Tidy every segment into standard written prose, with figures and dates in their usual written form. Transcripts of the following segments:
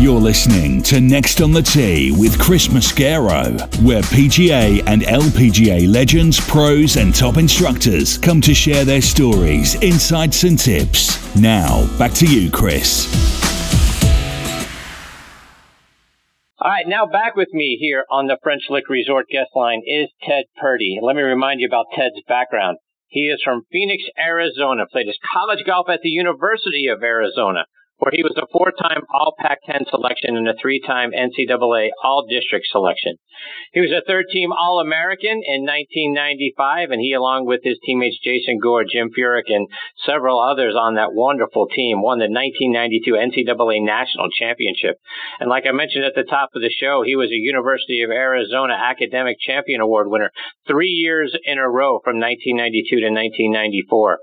You're listening to Next on the Tee with Chris Mascaro, where PGA and LPGA legends, pros and top instructors come to share their stories, insights and tips. Now, back to you, Chris. All right, now back with me here on the French Lick Resort guest line is Ted Purdy. Let me remind you about Ted's background. He is from Phoenix, Arizona, played his college golf at the University of Arizona, where he was a four-time All-Pac-10 selection and a three-time NCAA All-District selection. He was a third-team All-American in 1995, and he, along with his teammates Jason Gore, Jim Furyk, and several others on that wonderful team, won the 1992 NCAA National Championship. And like I mentioned at the top of the show, he was a University of Arizona Academic Champion Award winner 3 years in a row from 1992 to 1994.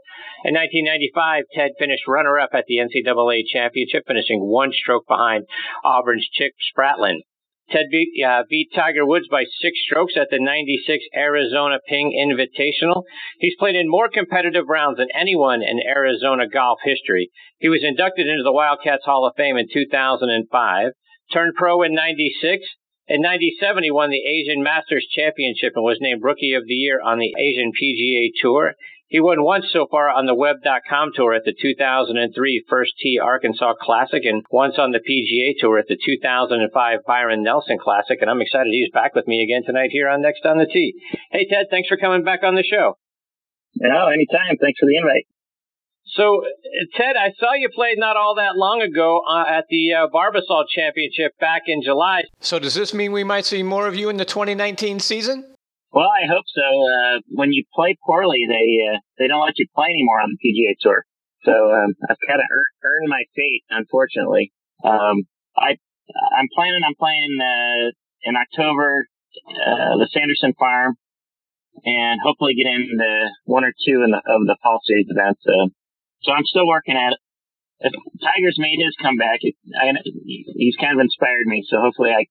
In 1995, Ted finished runner-up at the NCAA Championship, finishing one stroke behind Auburn's Chick Spratlin. Ted beat Tiger Woods by 6 strokes at the 96 Arizona Ping Invitational. He's played in more competitive rounds than anyone in Arizona golf history. He was inducted into the Wildcats Hall of Fame in 2005, turned pro in 96. In 97, he won the Asian Masters Championship and was named Rookie of the Year on the Asian PGA Tour. He won once so far on the Web.com Tour at the 2003 First Tee Arkansas Classic and once on the PGA Tour at the 2005 Byron Nelson Classic. And I'm excited he's back with me again tonight here on Next on the Tee. Hey, Ted, thanks for coming back on the show. No, anytime. Thanks for the invite. So, Ted, I saw you played not all that long ago at the Barbasol Championship back in July. So does this mean we might see more of you in the 2019 season? Well, I hope so. When you play poorly, they don't let you play anymore on the PGA Tour. So I've kind of earned my fate, unfortunately. I'm planning on playing in October, the Sanderson Farm, and hopefully get in the one or two of the fall series events. So I'm still working at it. If Tiger's made his comeback, he's kind of inspired me, so hopefully I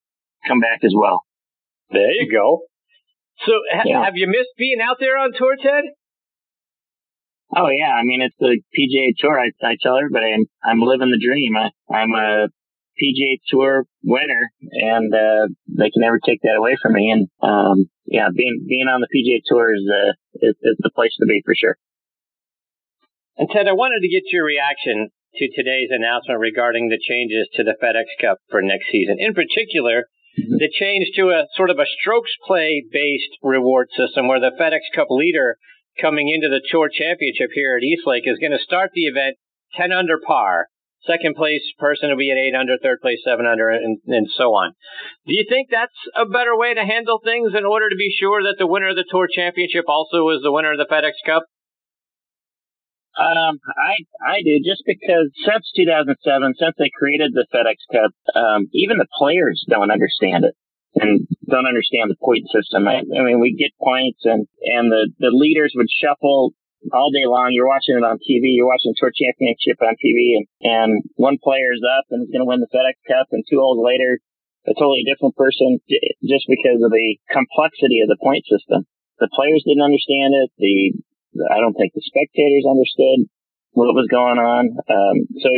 come back as well. There you go. So, have you missed being out there on tour, Ted? Oh, yeah. I mean, it's the PGA Tour. I tell everybody I'm living the dream. I'm a PGA Tour winner, and they can never take that away from me. And, being on the PGA Tour is the place to be for sure. And, Ted, I wanted to get your reaction to today's announcement regarding the changes to the FedExCup for next season. In particular, the change to a sort of a strokes play-based reward system where the FedEx Cup leader coming into the Tour Championship here at Eastlake is going to start the event 10 under par. Second place person will be at 8 under, third place 7 under, and so on. Do you think that's a better way to handle things in order to be sure that the winner of the Tour Championship also is the winner of the FedEx Cup? I do, just because since 2007, since they created the FedEx Cup, even the players don't understand it and don't understand the point system. I mean, we get points and the leaders would shuffle all day long. You're watching it on TV. You're watching the Tour Championship on TV and one player's up and is going to win the FedEx Cup, and 2 holes later, a totally different person, just because of the complexity of the point system. The players didn't understand it. I don't think the spectators understood what was going on. So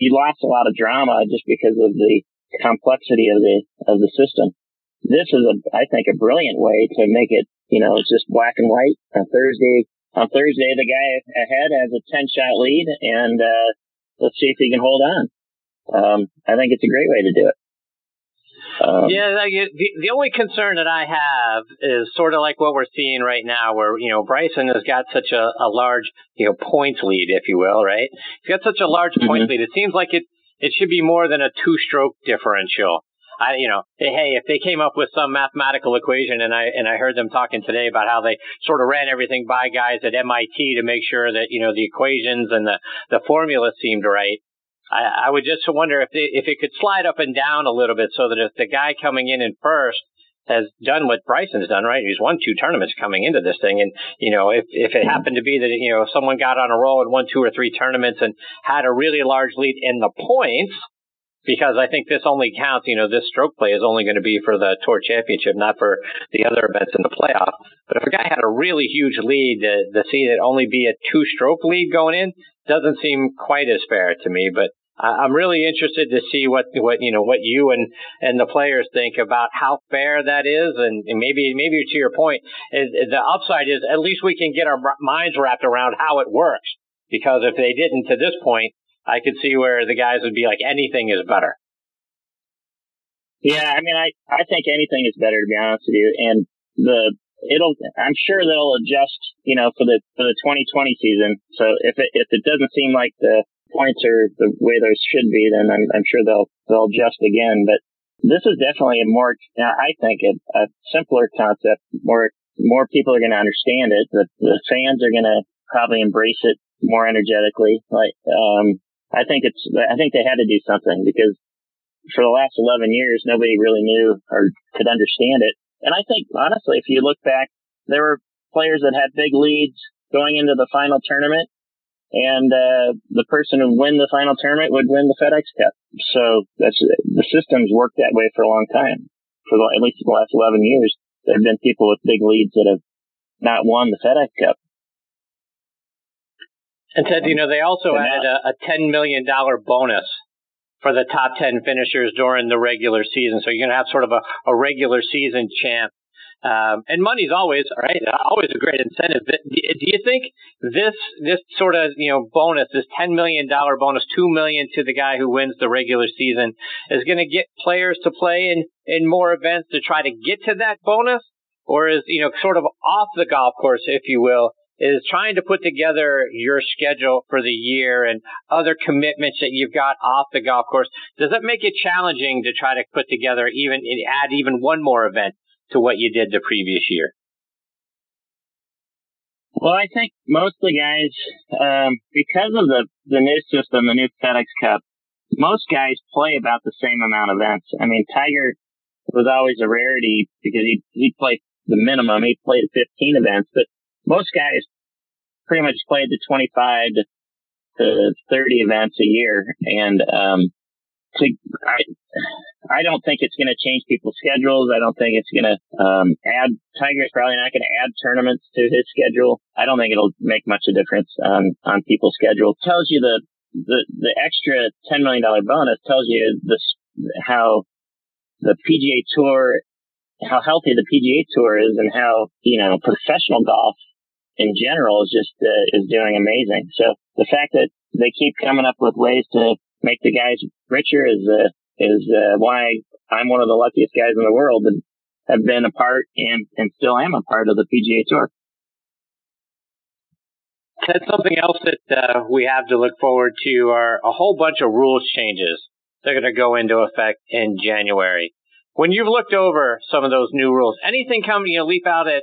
you lost a lot of drama just because of the complexity of the system. This is, I think, a brilliant way to make it, it's just black and white. On Thursday, the guy ahead has a 10-shot lead, and let's see if he can hold on. I think it's a great way to do it. The only concern that I have is sort of like what we're seeing right now where, Bryson has got such a large, points lead, if you will, right? He's got such a large points lead. It seems like it should be more than a 2-stroke differential. Hey, if they came up with some mathematical equation, and I heard them talking today about how they sort of ran everything by guys at MIT to make sure that, the equations and the formula seemed right. I would just wonder if it could slide up and down a little bit so that if the guy coming in first has done what Bryson's done, right? He's won 2 tournaments coming into this thing. And, if it happened to be that, someone got on a roll and won 2 or 3 tournaments and had a really large lead in the points, because I think this only counts, this stroke play is only going to be for the Tour Championship, not for the other events in the playoff. But if a guy had a really huge lead, to see it only be a 2-stroke lead going in doesn't seem quite as fair to me. But I'm really interested to see what you and the players think about how fair that is, and maybe to your point, the upside is at least we can get our minds wrapped around how it works. Because if they didn't to this point, I could see where the guys would be like, anything is better. Yeah, I mean, I think anything is better, to be honest with you. And I'm sure they'll adjust, for the 2020 season. So if it doesn't seem like the points are the way they should be, then I'm sure they'll adjust again. But this is definitely a simpler concept. More people are going to understand it. The fans are going to probably embrace it more energetically. Like, I think they had to do something, because for the last 11 years, nobody really knew or could understand it. And I think, honestly, if you look back, there were players that had big leads going into the final tournament, and the person who win the final tournament would win the FedExCup. So the system's worked that way for a long time. At least the last 11 years, there have been people with big leads that have not won the FedExCup. And Ted, they also added a $10 million bonus for the top 10 finishers during the regular season. So you're going to have sort of a regular season champ. And money's always a great incentive. But do you think this sort of, bonus, this $10 million bonus, $2 million to the guy who wins the regular season, is going to get players to play in more events to try to get to that bonus? Or is, sort of off the golf course, if you will, is trying to put together your schedule for the year and other commitments that you've got off the golf course? Does that make it challenging to try to put together add even one more event to what you did the previous year? Well, I think mostly guys, because of the new system, the new FedEx Cup, most guys play about the same amount of events. I mean, Tiger was always a rarity because he played the minimum. He played 15 events, but most guys pretty much played the 25 to 30 events a year, and I don't think it's going to change people's schedules. I don't think it's going to add. Tiger's probably not going to add tournaments to his schedule. I don't think it'll make much of a difference on people's schedule. It tells you the extra $10 million bonus tells you how the PGA Tour, how healthy the PGA Tour is, and how professional golf in general is just is doing amazing. So the fact that they keep coming up with ways to make the guys richer is why I'm one of the luckiest guys in the world and have been a part and still am a part of the PGA Tour. That's something else that we have to look forward to are a whole bunch of rules changes that are going to go into effect in January. When you've looked over some of those new rules, anything come leap out to you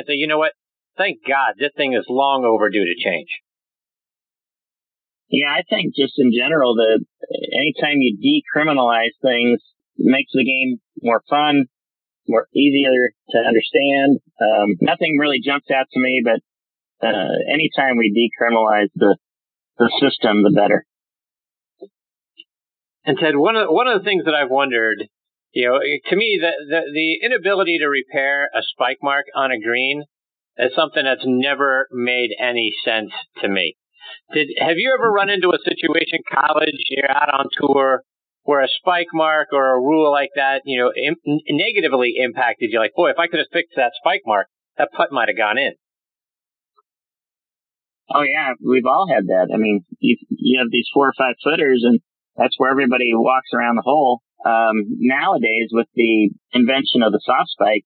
and say, you know what? Thank God, this thing is long overdue to change. Yeah, I think just in general, anytime you decriminalize things, it makes the game more fun, more easier to understand. Nothing really jumps out to me, but anytime we decriminalize the system, the better. And Ted, one of the things that I've wondered, to me, the inability to repair a spike mark on a green is something that's never made any sense to me. Have you ever run into a situation, college, you're out on tour, where a spike mark or a rule like that, negatively impacted you? Like, boy, if I could have fixed that spike mark, that putt might have gone in. Oh yeah, we've all had that. I mean, you have these 4 or 5 footers, and that's where everybody walks around the hole. Nowadays, with the invention of the soft spike,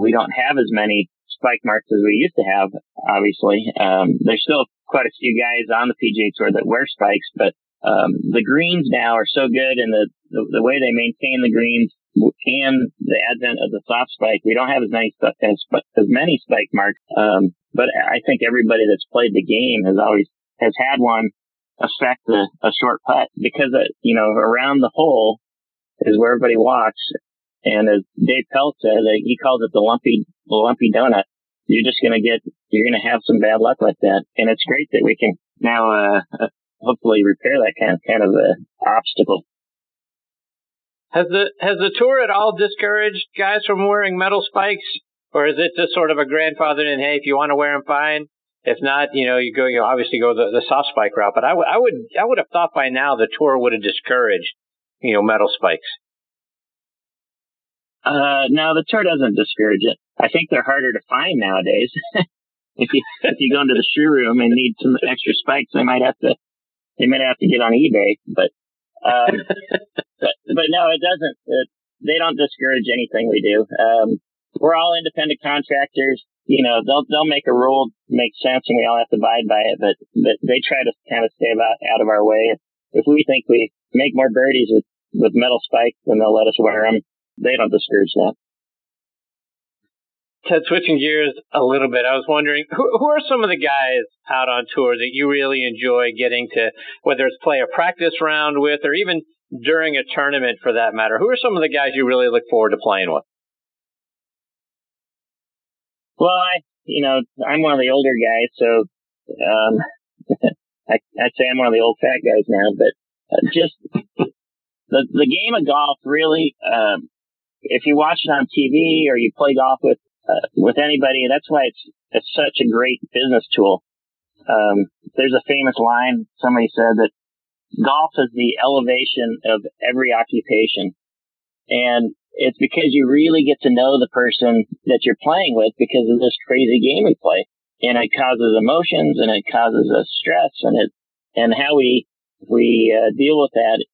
we don't have as many spike marks as we used to have, obviously. There's still quite a few guys on the PGA Tour that wear spikes, but the greens now are so good, and the way they maintain the greens and the advent of the soft spike, we don't have as many spike marks. But I think everybody that's played the game has had one affect a short putt, because around the hole is where everybody walks. And as Dave Peltz says, he calls it the lumpy donut. You're going to have some bad luck like that. And it's great that we can now, hopefully repair that kind of obstacle. Has the tour at all discouraged guys from wearing metal spikes? Or is it just sort of a grandfathered in, hey, if you want to wear them, fine. If not, you know, you go, you obviously go the soft spike route. But I would have thought by now the tour would have discouraged, you know, metal spikes. No, the tour doesn't discourage it. I think they're harder to find nowadays. if you go into the shoe room and need some extra spikes, they might have to get on eBay. But no, it doesn't. They don't discourage anything we do. We're all independent contractors. You know, they'll make a rule make sense, and we all have to abide by it. But they try to kind of stay out of our way. If we think we make more birdies with metal spikes, then they'll let us wear them. They don't discourage that. Ted, switching gears a little bit, I was wondering, who are some of the guys out on tour that you really enjoy getting to, whether it's play a practice round with or even during a tournament for that matter? Who are some of the guys you really look forward to playing with? Well, I'm one of the older guys, so I'd say I'm one of the old fat guys now, but just the game of golf really, if you watch it on TV or you play golf with anybody, that's why it's such a great business tool. There's a famous line somebody said that golf is the elevation of every occupation. And it's because you really get to know the person that you're playing with because of this crazy game we play. And it causes emotions and it causes us stress and how we deal with that,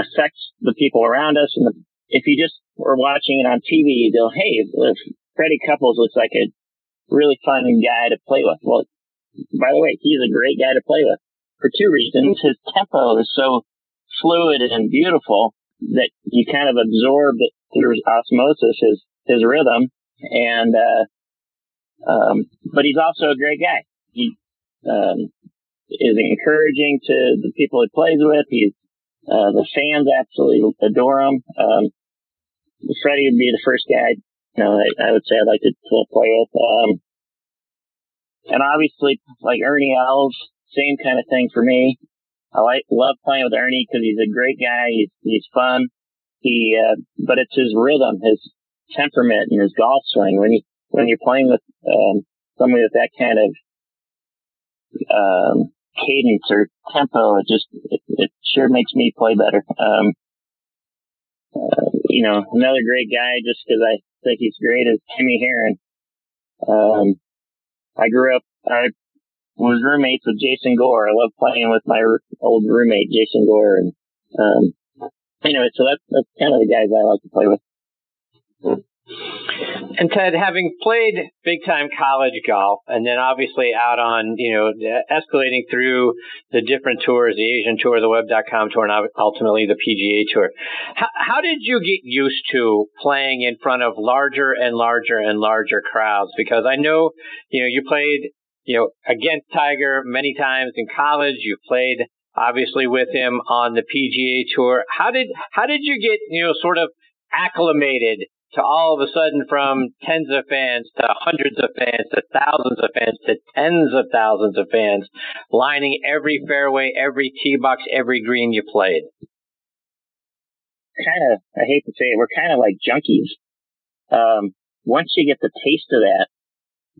affects the people around us. And if you just were watching it on TV, you go, hey, Freddie Couples looks like a really fun guy to play with. Well, by the way, he's a great guy to play with for two reasons. His tempo is so fluid and beautiful that you kind of absorb through osmosis his rhythm, and but he's also a great guy. He is encouraging to the people he plays with. He's the fans absolutely adore him. Freddie would be the first guy, you know, I would say I'd like to play with. And obviously, like Ernie Alves, same kind of thing for me. I love playing with Ernie because he's a great guy. He's fun. But it's his rhythm, his temperament, and his golf swing. When you're playing with somebody with that kind of cadence or tempo, it sure makes me play better. You know, another great guy, just because I think he's great, is Timmy Heron. I was roommates with Jason Gore. I love playing with my old roommate, Jason Gore. And anyway, so that's kind of the guys I like to play with. And Ted, having played big-time college golf and then obviously out on, you know, escalating through the different tours, the Asian Tour, the Web.com Tour, and ultimately the PGA Tour, how did you get used to playing in front of larger and larger and larger crowds? Because I know, you know, you played – you know, against Tiger many times in college. You played obviously with him on the PGA Tour. How did you get, you know, sort of acclimated to all of a sudden from tens of fans to hundreds of fans to thousands of fans to tens of thousands of fans lining every fairway, every tee box, every green you played? Kind of, I hate to say it, we're kind of like junkies. Once you get the taste of that,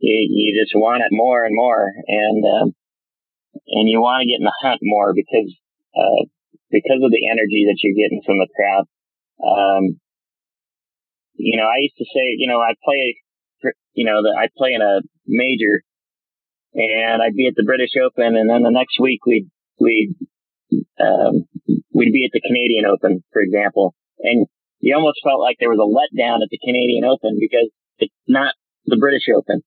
you just want it more and more, and you want to get in the hunt more because of the energy that you're getting from the crowd. You know, I used to say, you know, I play in a major, and I'd be at the British Open, and then the next week we'd be at the Canadian Open, for example, and you almost felt like there was a letdown at the Canadian Open because it's not the British Open.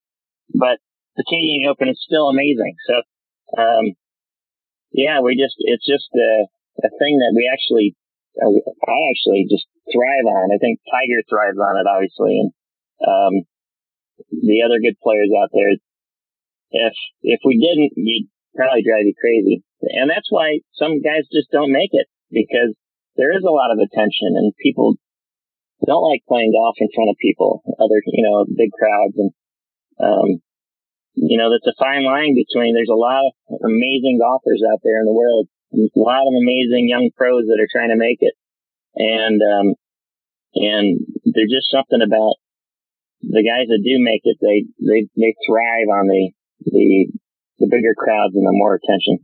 But the Canadian Open is still amazing. So, yeah, it's just a thing that I actually just thrive on. I think Tiger thrives on it, obviously. And, the other good players out there, if we didn't, you'd probably drive you crazy. And that's why some guys just don't make it, because there is a lot of attention and people don't like playing golf in front of people, big crowds. And, you know, that's a fine line between, there's a lot of amazing golfers out there in the world, and a lot of amazing young pros that are trying to make it. And there's just something about the guys that do make it, they thrive on the the bigger crowds and the more attention.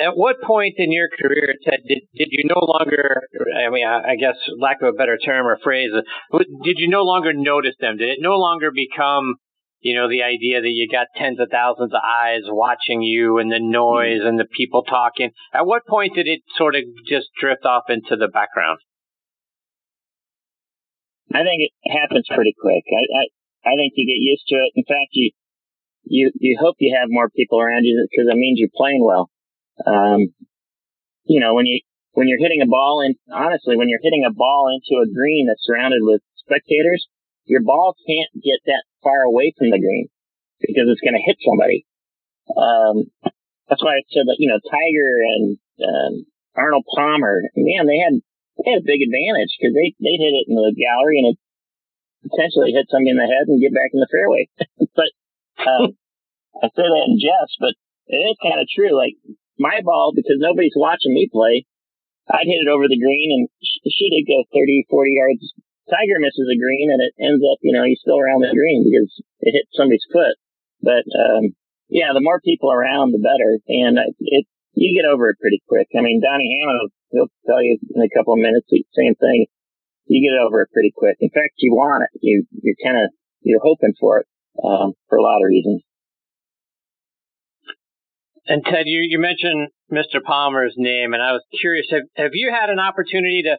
At what point in your career, Ted, did you no longer, I mean, I guess lack of a better term or phrase, did you no longer notice them? Did it no longer become, you know, the idea that you got tens of thousands of eyes watching you and the noise and the people talking? At what point did it sort of just drift off into the background? I think it happens pretty quick. I think you get used to it. In fact, you hope you have more people around you because it means you're playing well. You know, when you're hitting a ball in, honestly, when you're hitting a ball into a green that's surrounded with spectators, your ball can't get that far away from the green because it's going to hit somebody. That's why I said that, you know, Tiger and, Arnold Palmer, man, they had a big advantage because they hit it in the gallery and it potentially hit somebody in the head and get back in the fairway. But, I say that in jest, but it is kind of true. Like, my ball, because nobody's watching me play, I'd hit it over the green and shoot it go 30, 40 yards. Tiger misses a green and it ends up, you know, he's still around the green because it hit somebody's foot. But, yeah, the more people around, the better. And you get over it pretty quick. I mean, Donnie Hammond, he'll tell you in a couple of minutes the same thing. You get over it pretty quick. In fact, you want it. You're hoping for it, for a lot of reasons. And Ted, you mentioned Mr. Palmer's name, and I was curious, have you had an opportunity to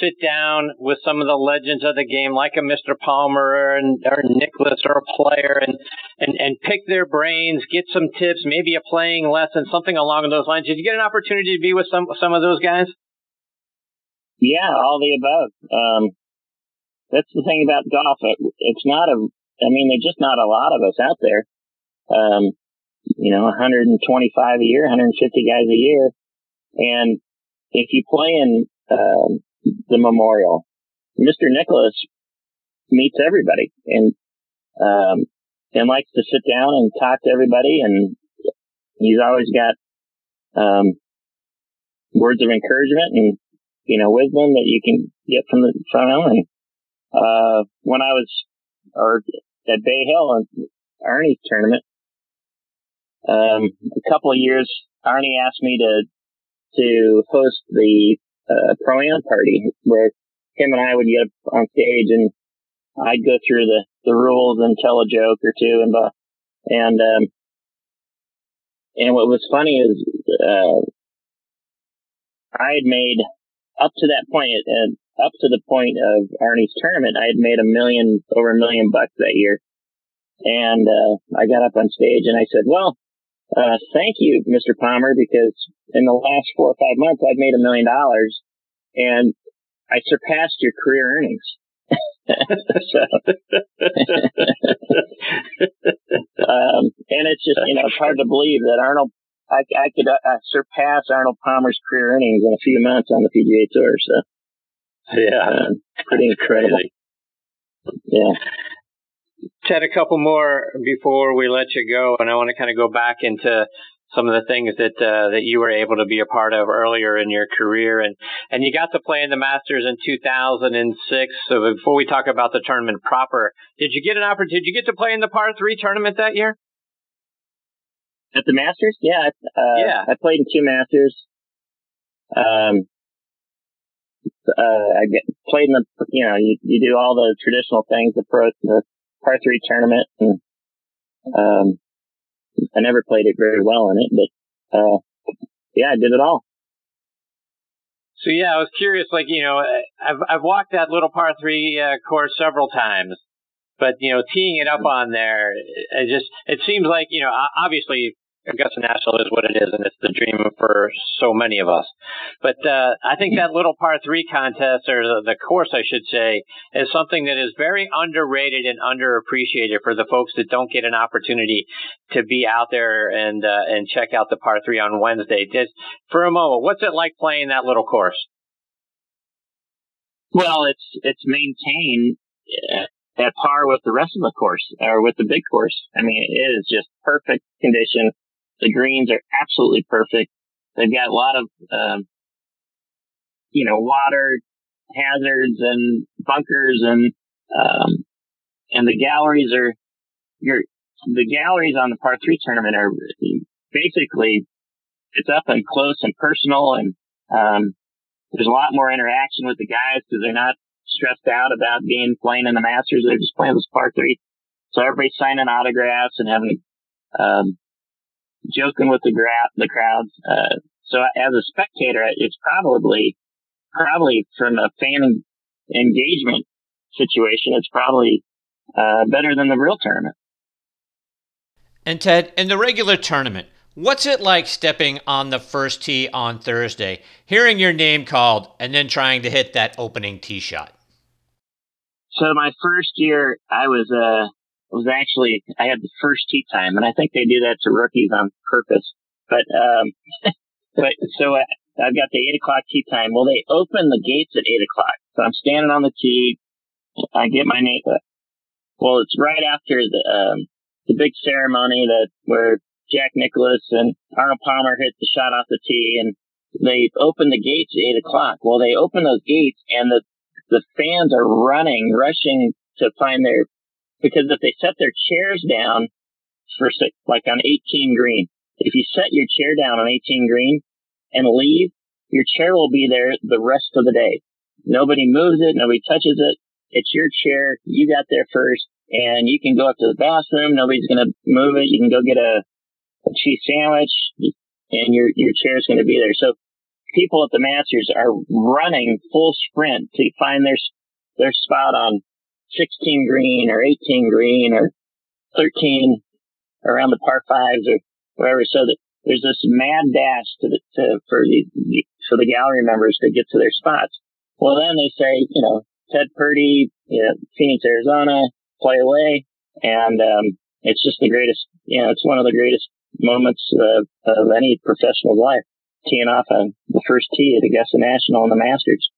sit down with some of the legends of the game, like a Mr. Palmer or Nicklaus or a player, and pick their brains, get some tips, maybe a playing lesson, something along those lines? Did you get an opportunity to be with some of those guys? Yeah, all the above. That's the thing about golf. There's just not a lot of us out there. You know, 125 a year, 150 guys a year. And if you play in the Memorial, Mr. Nicklaus meets everybody and likes to sit down and talk to everybody. And he's always got words of encouragement and, you know, wisdom that you can get from him. And when I was at Bay Hill in Ernie's tournament, a couple of years, Arnie asked me to host the pro-am party where him and I would get up on stage and I'd go through the rules and tell a joke or two and what was funny is I had made up to the point of Arnie's tournament, I had made over $1 million that year, and I got up on stage and I said, well. Thank you, Mr. Palmer, because in the last 4 or 5 months, I've made $1 million and I surpassed your career earnings. And it's just, you know, it's hard to believe that I could surpass Arnold Palmer's career earnings in a few months on the PGA Tour. So yeah, pretty incredible. Yeah. Ted, a couple more before we let you go, and I want to kind of go back into some of the things that you were able to be a part of earlier in your career, and you got to play in the Masters in 2006. So before we talk about the tournament proper, did you get to play in the par 3 tournament that year? At the Masters, yeah, yeah. I played in 2 Masters. Played in the, you know, you do all the traditional things, the par 3 tournament, and I never played it very well in it, but yeah, I did it all. So yeah, I was curious, like, you know, I've walked that little par 3 course several times, but, you know, teeing it up on there, it seems like, you know, obviously Augusta National is what it is, and it's the dream for so many of us. But I think that little par 3 contest, or the course, I should say, is something that is very underrated and underappreciated for the folks that don't get an opportunity to be out there and check out the par 3 on Wednesday. Just for a moment, what's it like playing that little course? Well, it's maintained at par with the rest of the course, or with the big course. I mean, it is just perfect condition. The greens are absolutely perfect. They've got a lot of, you know, water hazards and bunkers and the galleries are, you're the galleries on the par three tournament are basically, it's up and close and personal, and there's a lot more interaction with the guys because they're not stressed out about playing in the Masters. They're just playing this par three. So everybody's signing autographs and having joking with the crowds. So as a spectator, it's probably from a fan engagement situation, it's probably better than the real tournament. And Ted, in the regular tournament, what's it like stepping on the first tee on Thursday, hearing your name called, and then trying to hit that opening tee shot? So my first year, I had the first tee time, and I think they do that to rookies on purpose. So I've got the 8 o'clock tee time. Well, they open the gates at 8 o'clock, so I'm standing on the tee. I get my name. Well, it's right after the big ceremony where Jack Nicklaus and Arnold Palmer hit the shot off the tee, and they open the gates at 8 o'clock. Well, they open those gates, and the fans are rushing to find their, because if they set their chairs down for like on 18 green, if you set your chair down on 18 green and leave, your chair will be there the rest of the day. Nobody moves it. Nobody touches it. It's your chair. You got there first, and you can go up to the bathroom. Nobody's going to move it. You can go get a cheese sandwich, and your chair's going to be there. So people at the Masters are running full sprint to find their spot on 16 green or 18 green or 13 around the par fives or whatever. So that there's this mad dash for the gallery members to get to their spots. Well, then they say, Ted Purdy, Phoenix, Arizona, play away. And it's just the greatest, it's one of the greatest moments of any professional life, teeing off on the first tee at Augusta National and the Masters.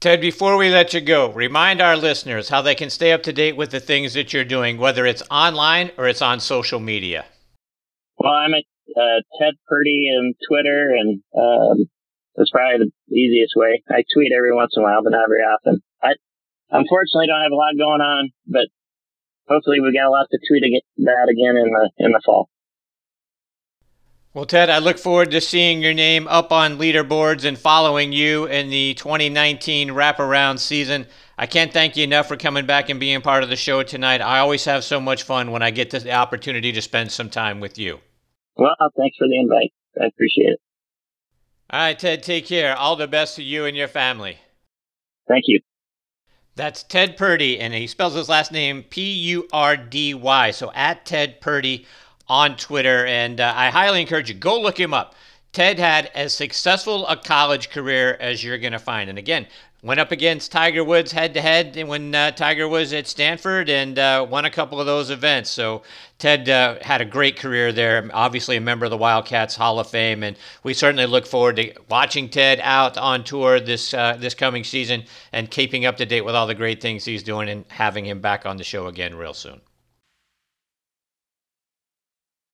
Ted, before we let you go, remind our listeners how they can stay up to date with the things that you're doing, whether it's online or it's on social media. Well, I'm at Ted Purdy on Twitter, and that's probably the easiest way. I tweet every once in a while, but not very often. I unfortunately don't have a lot going on, but hopefully we got a lot to tweet about again in the fall. Well, Ted, I look forward to seeing your name up on leaderboards and following you in the 2019 wraparound season. I can't thank you enough for coming back and being part of the show tonight. I always have so much fun when I get the opportunity to spend some time with you. Well, thanks for the invite. I appreciate it. All right, Ted, take care. All the best to you and your family. Thank you. That's Ted Purdy, and he spells his last name Purdy, so at Ted Purdy on Twitter, and I highly encourage you, go look him up. Ted had as successful a college career as you're going to find, and again, went up against Tiger Woods head-to-head when Tiger was at Stanford and won a couple of those events. So Ted had a great career there, obviously a member of the Wildcats Hall of Fame, and we certainly look forward to watching Ted out on tour this coming season and keeping up to date with all the great things he's doing and having him back on the show again real soon.